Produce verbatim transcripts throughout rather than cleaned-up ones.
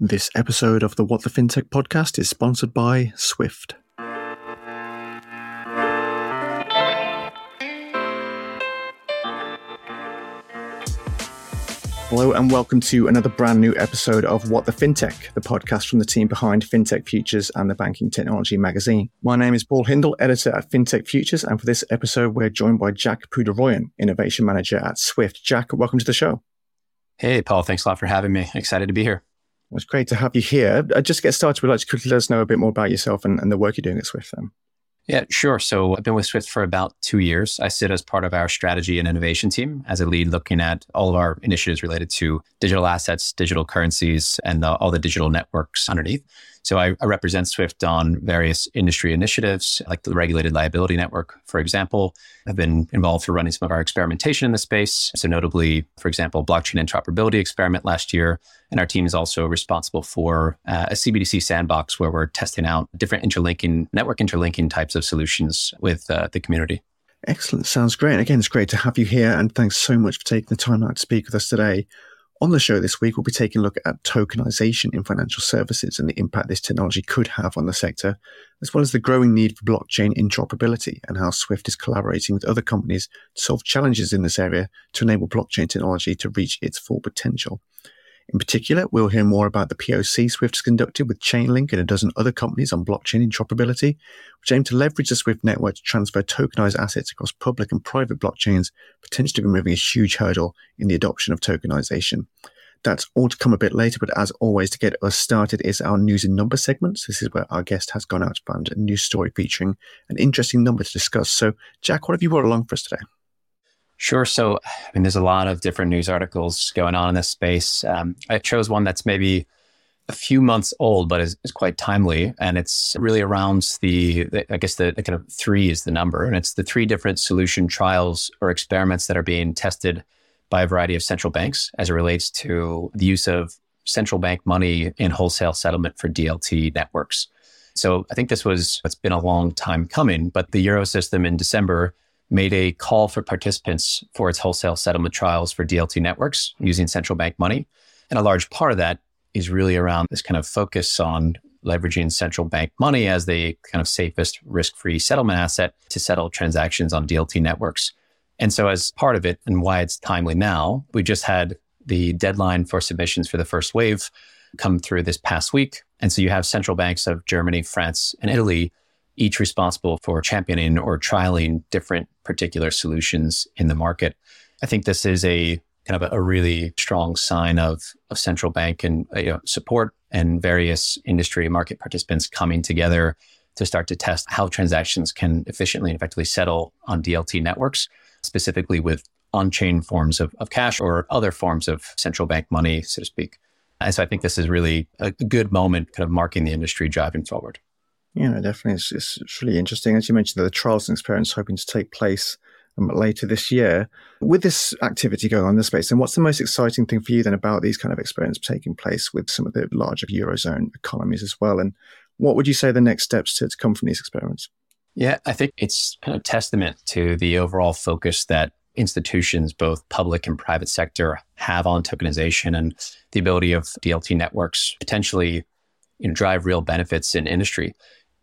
This episode of the What the Fintech podcast is sponsored by Swift. Hello and welcome to another brand new episode of What the Fintech, the podcast from the team behind Fintech Futures and the Banking Technology Magazine. My name is Paul Hindle, editor at Fintech Futures, and for this episode we're joined by Jack Pouderoyen, innovation manager at Swift. Jack, welcome to the show. Hey Paul, thanks a lot for having me. Excited to be here. Well, it's great to have you here. Just to get started, we'd like to quickly let us know a bit more about yourself and, and the work you're doing at Swift then. Yeah, sure. So I've been with Swift for about two years. I sit as part of our strategy and innovation team as a lead looking at all of our initiatives related to digital assets, digital currencies, and the, all the digital networks underneath. So I, I represent Swift on various industry initiatives, like the Regulated Liability Network, for example. I've been involved for running some of our experimentation in the space. So notably, for example, blockchain interoperability experiment last year. And our team is also responsible for uh, a C B D C sandbox where we're testing out different interlinking, network interlinking types of solutions with uh, the community. Excellent. Sounds great. Again, it's great to have you here. And thanks so much for taking the time out to speak with us today. On the show this week, we'll be taking a look at tokenization in financial services and the impact this technology could have on the sector, as well as the growing need for blockchain interoperability and how Swift is collaborating with other companies to solve challenges in this area to enable blockchain technology to reach its full potential. In particular, we'll hear more about the P O C Swift's conducted with Chainlink and a dozen other companies on blockchain interoperability, which aim to leverage the Swift network to transfer tokenized assets across public and private blockchains, potentially removing a huge hurdle in the adoption of tokenization. That's all to come a bit later, but as always, to get us started is our news and number segments. This is where our guest has gone out to find a news story featuring an interesting number to discuss. So, Jack, what have you brought along for us today? Sure. So, I mean, there's a lot of different news articles going on in this space. Um, I chose one that's maybe a few months old, but is, is quite timely. And it's really around the, the I guess the, the kind of three is the number. And it's the three different solution trials or experiments that are being tested by a variety of central banks as it relates to the use of central bank money in wholesale settlement for D L T networks. So I think this was, it's been a long time coming, but the Eurosystem in December made a call for participants for its wholesale settlement trials for D L T networks using central bank money. And a large part of that is really around this kind of focus on leveraging central bank money as the kind of safest risk-free settlement asset to settle transactions on D L T networks. And so as part of it and why it's timely now, we just had the deadline for submissions for the first wave come through this past week. And so you have central banks of Germany, France, and Italy each responsible for championing or trialing different particular solutions in the market. I think this is a kind of a, a really strong sign of, of central bank and you know, support and various industry market participants coming together to start to test how transactions can efficiently and effectively settle on D L T networks, specifically with on-chain forms of, of cash or other forms of central bank money, so to speak. And so I think this is really a good moment kind of marking the industry driving forward. Yeah, definitely. It's, it's really interesting. As you mentioned, the trials and experiments hoping to take place um, later this year. With this activity going on in the space, and what's the most exciting thing for you then about these kind of experiments taking place with some of the larger Eurozone economies as well? And what would you say the next steps to, to come from these experiments? Yeah, I think it's kind of testament to the overall focus that institutions, both public and private sector, have on tokenization and the ability of D L T networks potentially you know, drive real benefits in industry.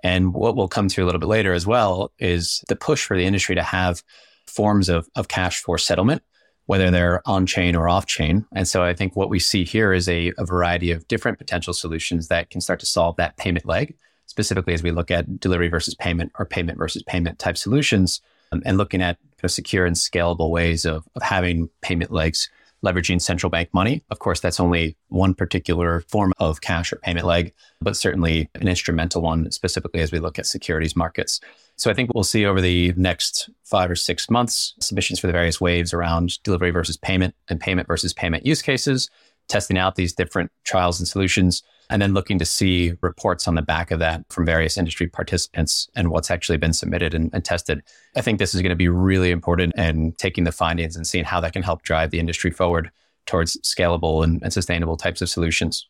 And what we'll come to a little bit later as well is the push for the industry to have forms of, of cash for settlement, whether they're on-chain or off-chain. And so I think what we see here is a, a variety of different potential solutions that can start to solve that payment leg, specifically as we look at delivery versus payment or payment versus payment type solutions, um, and looking at kind of secure and scalable ways of, of having payment legs leveraging central bank money. Of course, that's only one particular form of cash or payment leg, but certainly an instrumental one, specifically as we look at securities markets. So I think we'll see over the next five or six months, submissions for the various waves around delivery versus payment and payment versus payment use cases, testing out these different trials and solutions, and then looking to see reports on the back of that from various industry participants and what's actually been submitted and, and tested. I think this is going to be really important and taking the findings and seeing how that can help drive the industry forward towards scalable and, and sustainable types of solutions.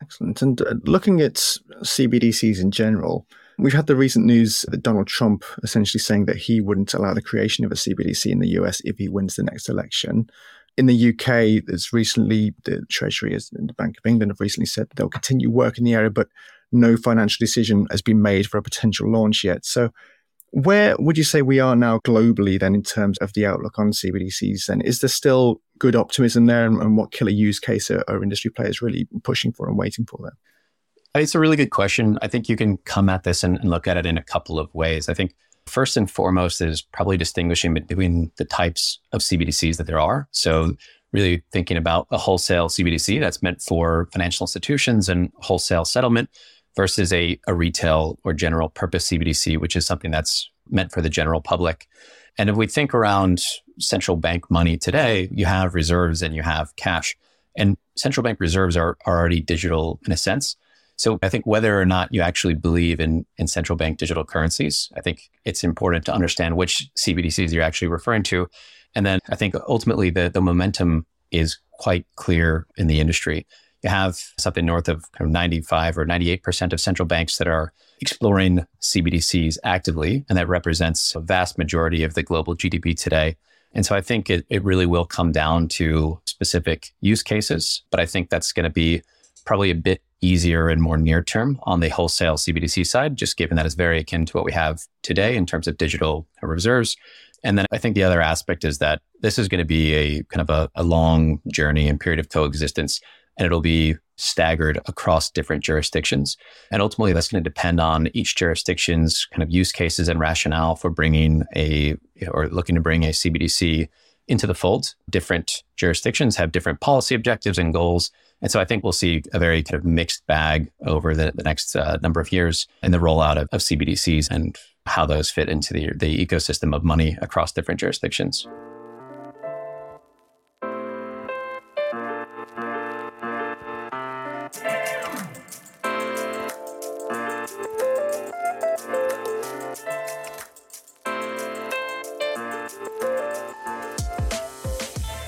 Excellent. And uh, looking at C B D Cs in general, we've had the recent news that Donald Trump essentially saying that he wouldn't allow the creation of a C B D C in the U S if he wins the next election. In the U K, there's recently, the Treasury and the Bank of England have recently said that they'll continue work in the area, but no financial decision has been made for a potential launch yet. So where would you say we are now globally then in terms of the outlook on C B D Cs then? Is there still good optimism there, and, and what killer use case are, are industry players really pushing for and waiting for there? It's a really good question. I think you can come at this and, and look at it in a couple of ways. I think first and foremost is probably distinguishing between the types of C B D Cs that there are. So really thinking about a wholesale C B D C that's meant for financial institutions and wholesale settlement versus a, a retail or general purpose C B D C, which is something that's meant for the general public. And if we think around central bank money today, you have reserves and you have cash. And central bank reserves are, are already digital in a sense. So I think whether or not you actually believe in, in central bank digital currencies, I think it's important to understand which C B D Cs you're actually referring to. And then I think ultimately the, the momentum is quite clear in the industry. You have something north of ninety-five or ninety-eight percent of central banks that are exploring C B D Cs actively, and that represents a vast majority of the global G D P today. And so I think it, it really will come down to specific use cases, but I think that's going to be probably a bit easier and more near term on the wholesale C B D C side, just given that it's very akin to what we have today in terms of digital reserves. And then I think the other aspect is that this is going to be a kind of a, a long journey and period of coexistence, and it'll be staggered across different jurisdictions. And ultimately, that's going to depend on each jurisdiction's kind of use cases and rationale for bringing a, or looking to bring a C B D C into the fold. Different jurisdictions have different policy objectives and goals. And so I think we'll see a very kind of mixed bag over the, the next uh, number of years in the rollout of, of C B D Cs and how those fit into the, the ecosystem of money across different jurisdictions.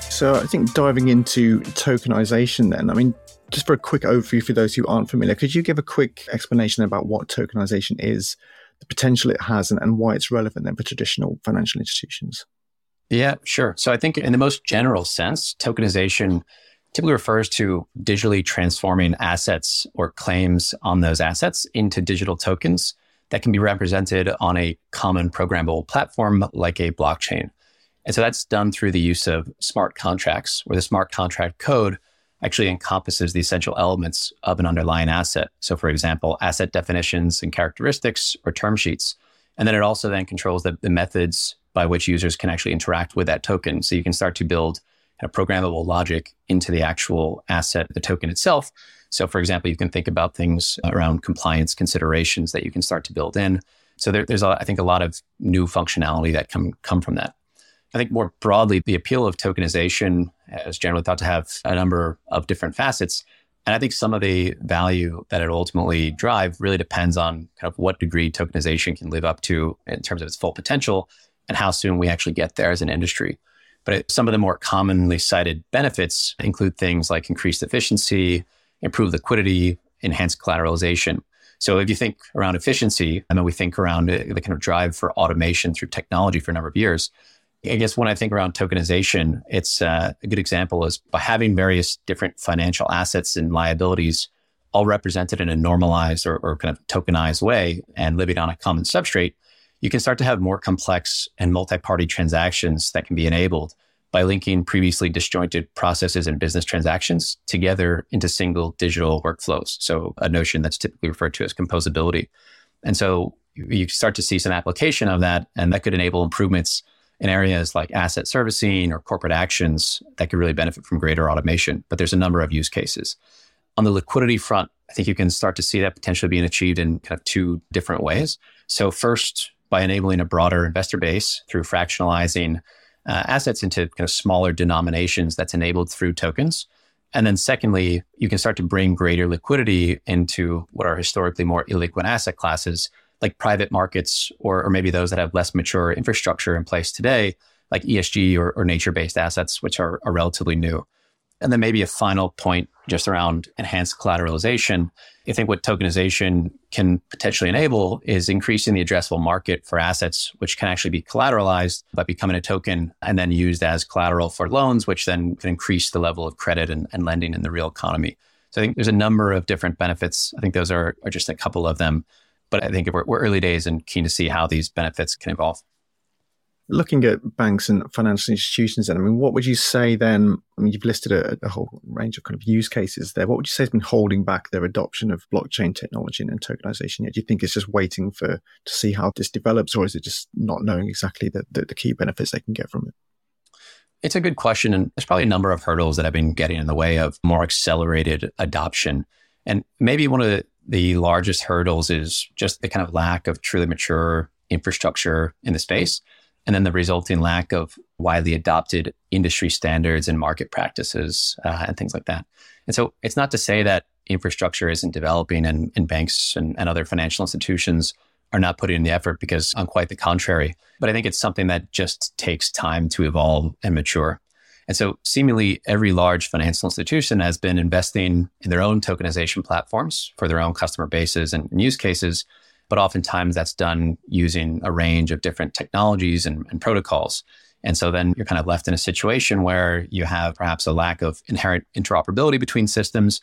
So I think diving into tokenization then, I mean, just for a quick overview for those who aren't familiar, could you give a quick explanation about what tokenization is, the potential it has, and, and why it's relevant then for traditional financial institutions? Yeah, sure. So I think in the most general sense, tokenization typically refers to digitally transforming assets or claims on those assets into digital tokens that can be represented on a common programmable platform like a blockchain. And so that's done through the use of smart contracts, where the smart contract code actually encompasses the essential elements of an underlying asset. So for example, asset definitions and characteristics or term sheets. And then it also then controls the, the methods by which users can actually interact with that token. So you can start to build a programmable logic into the actual asset, the token itself. So for example, you can think about things around compliance considerations that you can start to build in. So there, there's, a, I think, a lot of new functionality that can come from that. I think more broadly, the appeal of tokenization is generally thought to have a number of different facets. And I think some of the value that it ultimately drive really depends on kind of what degree tokenization can live up to in terms of its full potential and how soon we actually get there as an industry. But it, some of the more commonly cited benefits include things like increased efficiency, improved liquidity, enhanced collateralization. So if you think around efficiency, I mean, we think around the kind of drive for automation through technology for a number of years. I guess when I think around tokenization, it's uh, a good example is by having various different financial assets and liabilities all represented in a normalized or, or kind of tokenized way and living on a common substrate, you can start to have more complex and multi-party transactions that can be enabled by linking previously disjointed processes and business transactions together into single digital workflows. So a notion that's typically referred to as composability. And so you start to see some application of that, and that could enable improvements in areas like asset servicing or corporate actions that could really benefit from greater automation. But there's a number of use cases. On the liquidity front, I think you can start to see that potentially being achieved in kind of two different ways. So first, by enabling a broader investor base through fractionalizing uh, assets into kind of smaller denominations that's enabled through tokens. And then secondly, you can start to bring greater liquidity into what are historically more illiquid asset classes, like private markets, or, or maybe those that have less mature infrastructure in place today, like E S G or, or nature-based assets, which are, are relatively new. And then maybe a final point just around enhanced collateralization. I think what tokenization can potentially enable is increasing the addressable market for assets, which can actually be collateralized by becoming a token and then used as collateral for loans, which then can increase the level of credit and, and lending in the real economy. So I think there's a number of different benefits. I think those are, are just a couple of them. But I think we're, we're early days and keen to see how these benefits can evolve. Looking at banks and financial institutions, then, I mean, what would you say then? I mean, you've listed a, a whole range of kind of use cases there. What would you say has been holding back their adoption of blockchain technology and tokenization yet? Do you think it's just waiting for to see how this develops, or is it just not knowing exactly the, the, the key benefits they can get from it? It's a good question. And there's probably a number of hurdles that have been getting in the way of more accelerated adoption. And maybe one of the, the largest hurdles is just the kind of lack of truly mature infrastructure in the space. And then the resulting lack of widely adopted industry standards and market practices uh, and things like that. And so it's not to say that infrastructure isn't developing and, and banks and, and other financial institutions are not putting in the effort, because on quite the contrary. But I think it's something that just takes time to evolve and mature. And so seemingly every large financial institution has been investing in their own tokenization platforms for their own customer bases and use cases. But oftentimes that's done using a range of different technologies and, and protocols. And so then you're kind of left in a situation where you have perhaps a lack of inherent interoperability between systems,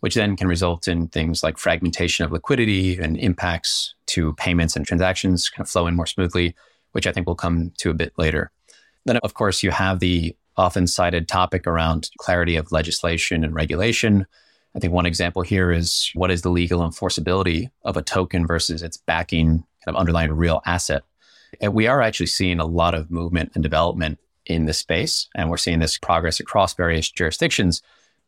which then can result in things like fragmentation of liquidity and impacts to payments and transactions kind of flow in more smoothly, which I think we'll come to a bit later. Then, of course, you have the often cited topic around clarity of legislation and regulation. I think one example here is, what is the legal enforceability of a token versus its backing kind of underlying real asset? And we are actually seeing a lot of movement and development in this space, and we're seeing this progress across various jurisdictions.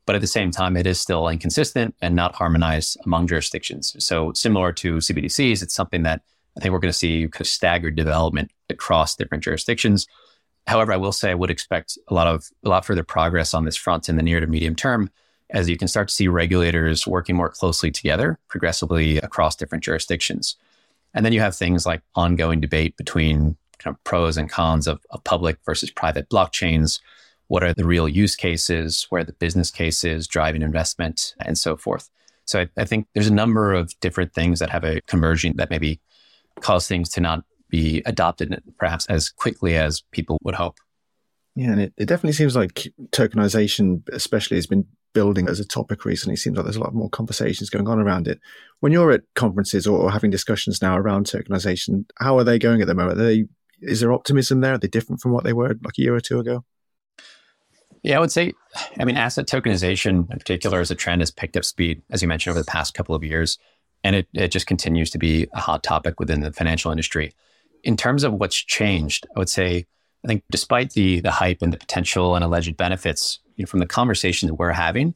But at the same time, it is still inconsistent and not harmonized among jurisdictions. So similar to C B D Cs, it's something that I think we're going to see kind of staggered development across different jurisdictions. However, I will say I would expect a lot of a lot further progress on this front in the near to medium term, as you can start to see regulators working more closely together progressively across different jurisdictions. And then you have things like ongoing debate between kind of pros and cons of, of public versus private blockchains. What are the real use cases? Where are the business cases driving investment and so forth? So I, I think there's a number of different things that have a converging that maybe cause things to not be adopted perhaps as quickly as people would hope. Yeah, and it, it definitely seems like tokenization especially has been building as a topic recently. It seems like there's a lot more conversations going on around it. When you're at conferences or having discussions now around tokenization, how are they going at the moment? Are they, is there optimism there? Are they different from what they were like a year or two ago? Yeah, I would say, I mean, asset tokenization in particular as a trend has picked up speed, as you mentioned, over the past couple of years. And it, it just continues to be a hot topic within the financial industry. In terms of what's changed, I would say, I think despite the the hype and the potential and alleged benefits, you know, from the conversations that we're having,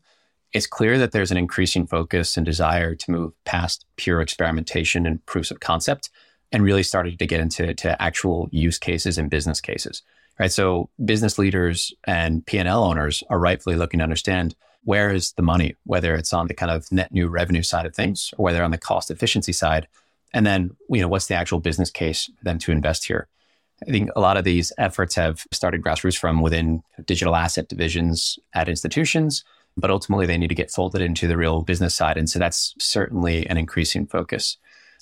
it's clear that there's an increasing focus and desire to move past pure experimentation and proofs of concept and really started to get into to actual use cases and business cases, right? So business leaders and P and L owners are rightfully looking to understand where is the money, whether it's on the kind of net new revenue side of things or whether on the cost efficiency side. And then, you know, what's the actual business case for them to invest here? I think a lot of these efforts have started grassroots from within digital asset divisions at institutions, but ultimately they need to get folded into the real business side. And so that's certainly an increasing focus.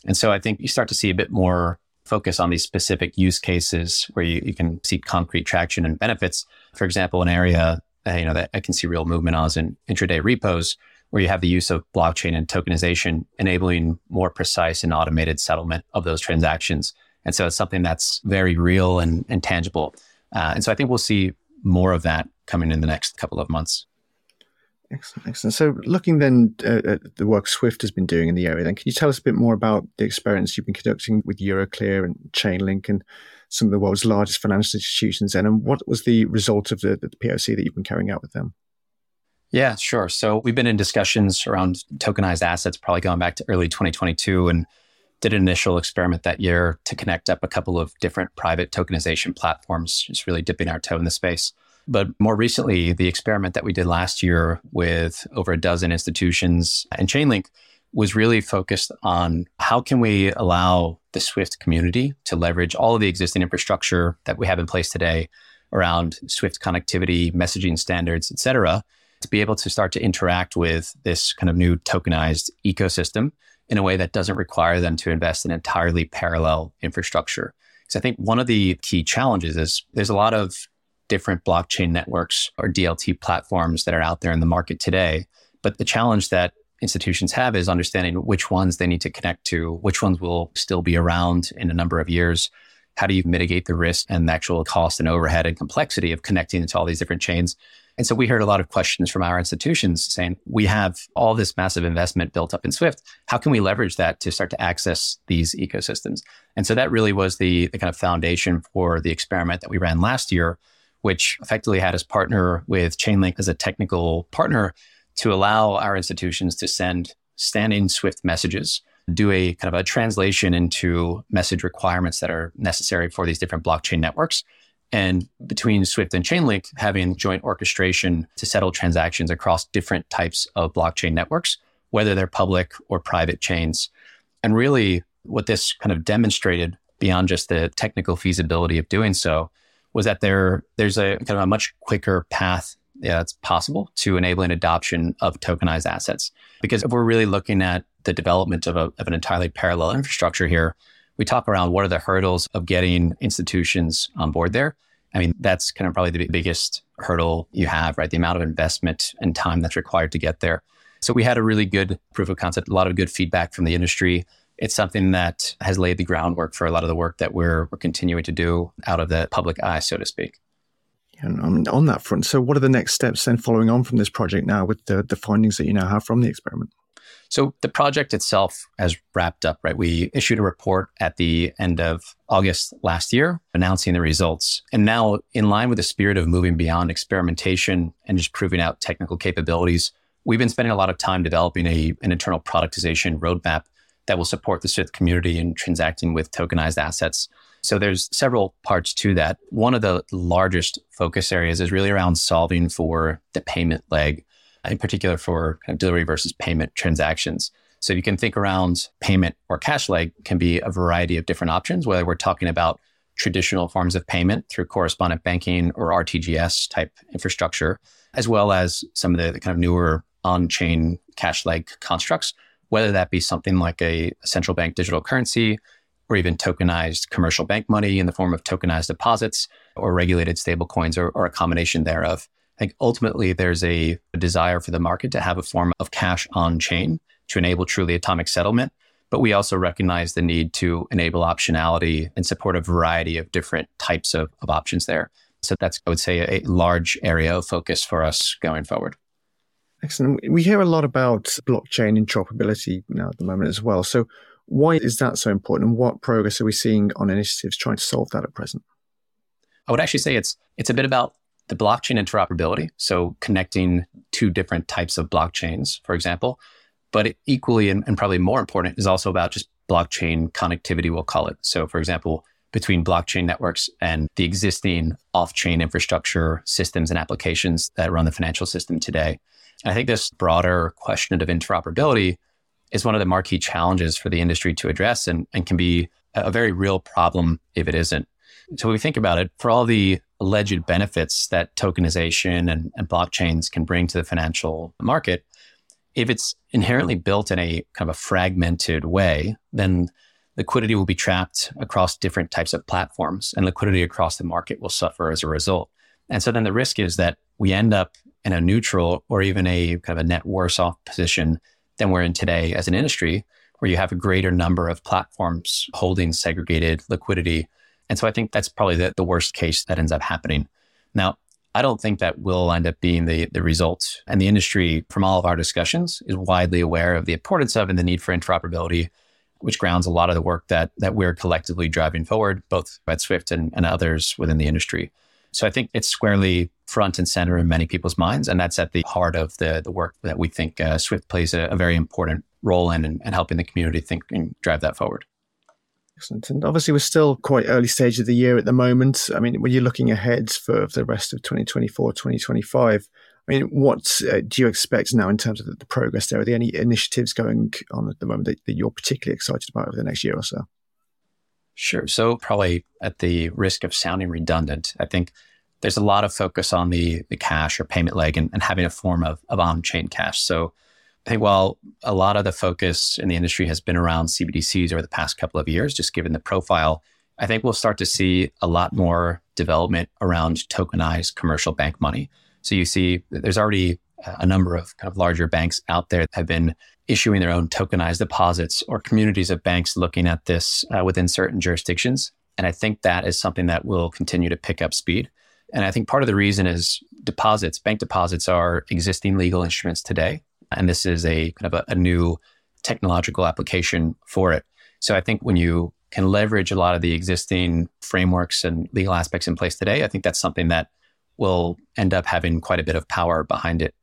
And so I think you start to see a bit more focus on these specific use cases where you, you can see concrete traction and benefits. For example, an area uh, you know, that I can see real movement on is in intraday repos, where you have the use of blockchain and tokenization, enabling more precise and automated settlement of those transactions. And so it's something that's very real and, and tangible. Uh, and so I think we'll see more of that coming in the next couple of months. Excellent, excellent. So looking then uh, at the work Swift has been doing in the area, then can you tell us a bit more about the experience you've been conducting with Euroclear and Chainlink and some of the world's largest financial institutions then, and what was the result of the, the P O C that you've been carrying out with them? Yeah, sure. So we've been in discussions around tokenized assets, probably going back to early twenty twenty-two, and did an initial experiment that year to connect up a couple of different private tokenization platforms, just really dipping our toe in the space. But more recently, the experiment that we did last year with over a dozen institutions and Chainlink was really focused on how can we allow the Swift community to leverage all of the existing infrastructure that we have in place today around Swift connectivity, messaging standards, et cetera, to be able to start to interact with this kind of new tokenized ecosystem in a way that doesn't require them to invest in entirely parallel infrastructure. Because I think one of the key challenges is there's a lot of different blockchain networks or D L T platforms that are out there in the market today. But the challenge that institutions have is understanding which ones they need to connect to, which ones will still be around in a number of years. How do you mitigate the risk and the actual cost and overhead and complexity of connecting to all these different chains? And so we heard a lot of questions from our institutions saying, we have all this massive investment built up in Swift. How can we leverage that to start to access these ecosystems? And so that really was the, the kind of foundation for the experiment that we ran last year, which effectively had us partner with Chainlink as a technical partner to allow our institutions to send standing Swift messages, do a kind of a translation into message requirements that are necessary for these different blockchain networks. And between Swift and Chainlink, having joint orchestration to settle transactions across different types of blockchain networks, whether they're public or private chains. And really what this kind of demonstrated beyond just the technical feasibility of doing so was that there, there's a kind of a much quicker path yeah, that's possible to enabling adoption of tokenized assets. Because if we're really looking at the development of, a, of an entirely parallel infrastructure here, we talk around what are the hurdles of getting institutions on board there. I mean, that's kind of probably the biggest hurdle you have, right? The amount of investment and time that's required to get there. So we had a really good proof of concept, a lot of good feedback from the industry. It's something that has laid the groundwork for a lot of the work that we're, we're continuing to do out of the public eye, so to speak. And on that front, so what are the next steps then following on from this project now with the, the findings that you now have from the experiment? So the project itself has wrapped up, right? We issued a report at the end of August last year announcing the results. And now, in line with the spirit of moving beyond experimentation and just proving out technical capabilities, we've been spending a lot of time developing a, an internal productization roadmap that will support the Swift community in transacting with tokenized assets. So there's several parts to that. One of the largest focus areas is really around solving for the payment leg, in particular for kind of delivery versus payment transactions. So you can think around payment or cash leg can be a variety of different options, whether we're talking about traditional forms of payment through correspondent banking or R T G S type infrastructure, as well as some of the, the kind of newer on-chain cash leg constructs, whether that be something like a central bank digital currency or even tokenized commercial bank money in the form of tokenized deposits or regulated stablecoins or, or a combination thereof. I think ultimately there's a, a desire for the market to have a form of cash on chain to enable truly atomic settlement. But we also recognize the need to enable optionality and support a variety of different types of, of options there. So that's, I would say, a large area of focus for us going forward. Excellent. We hear a lot about blockchain interoperability now at the moment as well. So why is that so important? And what progress are we seeing on initiatives trying to solve that at present? I would actually say it's it's a bit about the blockchain interoperability, so connecting two different types of blockchains, for example. But equally and, and probably more important is also about just blockchain connectivity, we'll call it. So for example, between blockchain networks and the existing off-chain infrastructure systems and applications that run the financial system today. And I think this broader question of interoperability is one of the marquee challenges for the industry to address and, and can be a very real problem if it isn't. So when we think about it, for all the alleged benefits that tokenization and, and blockchains can bring to the financial market, if it's inherently built in a kind of a fragmented way, then liquidity will be trapped across different types of platforms and liquidity across the market will suffer as a result. And so then the risk is that we end up in a neutral or even a kind of a net worse off position than we're in today as an industry, where you have a greater number of platforms holding segregated liquidity. And so I think that's probably the, the worst case that ends up happening. Now, I don't think that will end up being the, the result. And the industry, from all of our discussions, is widely aware of the importance of and the need for interoperability, which grounds a lot of the work that that we're collectively driving forward, both at Swift and, and others within the industry. So I think it's squarely front and center in many people's minds. And that's at the heart of the, the work that we think uh, Swift plays a, a very important role in and, and helping the community think and drive that forward. Excellent. And obviously, we're still quite early stage of the year at the moment. I mean, when you're looking ahead for the rest of twenty twenty-four, twenty twenty-five, I mean, what uh, do you expect now in terms of the, the progress there? Are there any initiatives going on at the moment that, that you're particularly excited about over the next year or so? Sure. So probably at the risk of sounding redundant, I think there's a lot of focus on the, the cash or payment leg and, and having a form of, of on-chain cash. So I think while a lot of the focus in the industry has been around C B D Cs over the past couple of years, just given the profile, I think we'll start to see a lot more development around tokenized commercial bank money. So you see there's already a number of kind of larger banks out there that have been issuing their own tokenized deposits, or communities of banks looking at this uh, within certain jurisdictions. And I think that is something that will continue to pick up speed. And I think part of the reason is deposits, bank deposits are existing legal instruments today. And this is a kind of a, a new technological application for it. So I think when you can leverage a lot of the existing frameworks and legal aspects in place today, I think that's something that will end up having quite a bit of power behind it.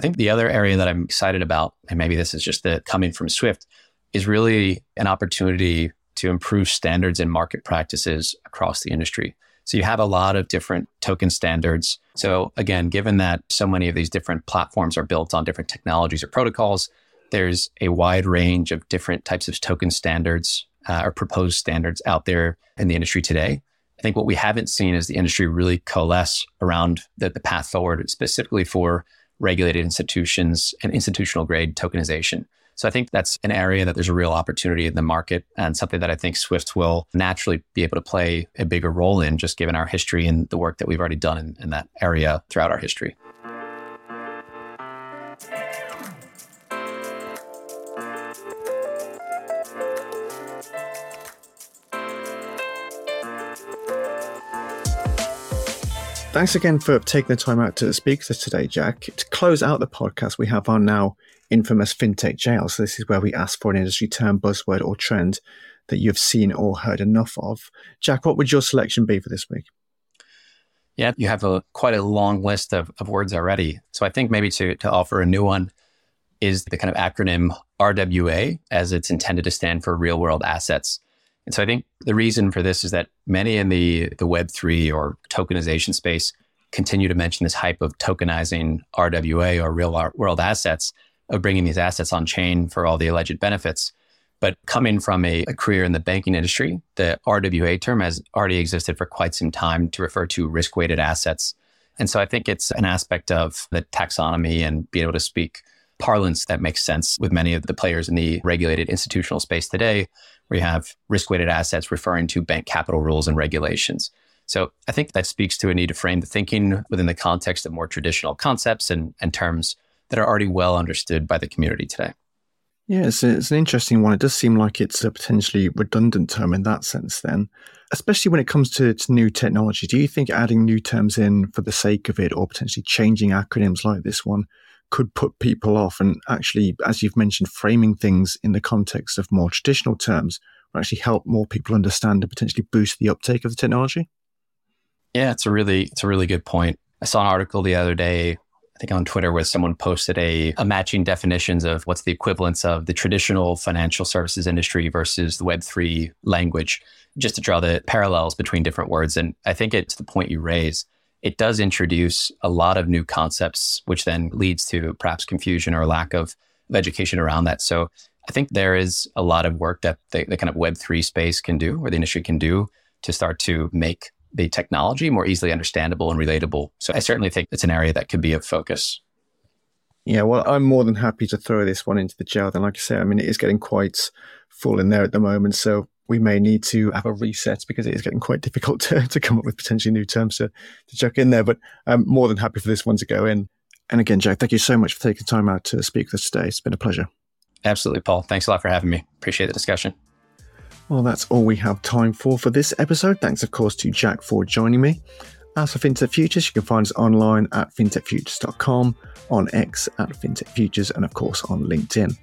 I think the other area that I'm excited about, and maybe this is just the coming from Swift, is really an opportunity to improve standards and market practices across the industry. So you have a lot of different token standards. So again, given that so many of these different platforms are built on different technologies or protocols, there's a wide range of different types of token standards uh, or proposed standards out there in the industry today. I think what we haven't seen is the industry really coalesce around the, the path forward, specifically for regulated institutions and institutional grade tokenization. So I think that's an area that there's a real opportunity in the market, and something that I think Swift will naturally be able to play a bigger role in, just given our history and the work that we've already done in, in that area throughout our history. Thanks again for taking the time out to speak to us today, Jack. To close out the podcast, we have our now infamous FinTech Jail. So this is where we ask for an industry term, buzzword, or trend that you've seen or heard enough of. Jack, what would your selection be for this week? Yeah, you have a quite a long list of, of words already. So I think maybe to, to offer a new one is the kind of acronym R W A, as it's intended to stand for real world assets. And so I think the reason for this is that many in the, the Web three or tokenization space continue to mention this hype of tokenizing R W A or real world assets, of bringing these assets on chain for all the alleged benefits. But coming from a, a career in the banking industry, the R W A term has already existed for quite some time to refer to risk-weighted assets. And so I think it's an aspect of the taxonomy and being able to speak parlance that makes sense with many of the players in the regulated institutional space today. We have risk-weighted assets referring to bank capital rules and regulations. So I think that speaks to a need to frame the thinking within the context of more traditional concepts and, and terms that are already well understood by the community today. Yeah, it's, a, it's an interesting one. It does seem like it's a potentially redundant term in that sense then, especially when it comes to, to new technology. Do you think adding new terms in for the sake of it, or potentially changing acronyms like this one, could put people off? And actually, as you've mentioned, framing things in the context of more traditional terms will actually help more people understand and potentially boost the uptake of the technology? Yeah, it's a really it's a really good point. I saw an article the other day, I think on Twitter, where someone posted a, a matching definitions of what's the equivalence of the traditional financial services industry versus the Web three language, just to draw the parallels between different words. And I think it's the point you raise. It does introduce a lot of new concepts, which then leads to perhaps confusion or lack of education around that. So I think there is a lot of work that the, the kind of Web three space can do, or the industry can do, to start to make the technology more easily understandable and relatable. So I certainly think it's an area that could be of focus. Yeah, well, I'm more than happy to throw this one into the jail. Then, like I say, I mean, it is getting quite full in there at the moment. So we may need to have a reset, because it is getting quite difficult to, to come up with potentially new terms to, to chuck in there. But I'm more than happy for this one to go in. And again, Jack, thank you so much for taking time out to speak with us today. It's been a pleasure. Absolutely, Paul. Thanks a lot for having me. Appreciate the discussion. Well, that's all we have time for for this episode. Thanks, of course, to Jack for joining me. As for FinTech Futures, you can find us online at fintech futures dot com, on X at FinTech Futures, and of course on LinkedIn.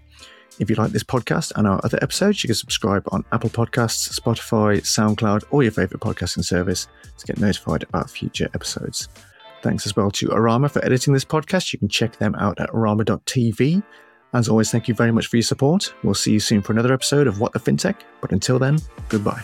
If you like this podcast and our other episodes, you can subscribe on Apple Podcasts, Spotify, SoundCloud, or your favorite podcasting service to get notified about future episodes. Thanks as well to Arama for editing this podcast. You can check them out at arama dot t v. As always, thank you very much for your support. We'll see you soon for another episode of What the FinTech, but until then, goodbye.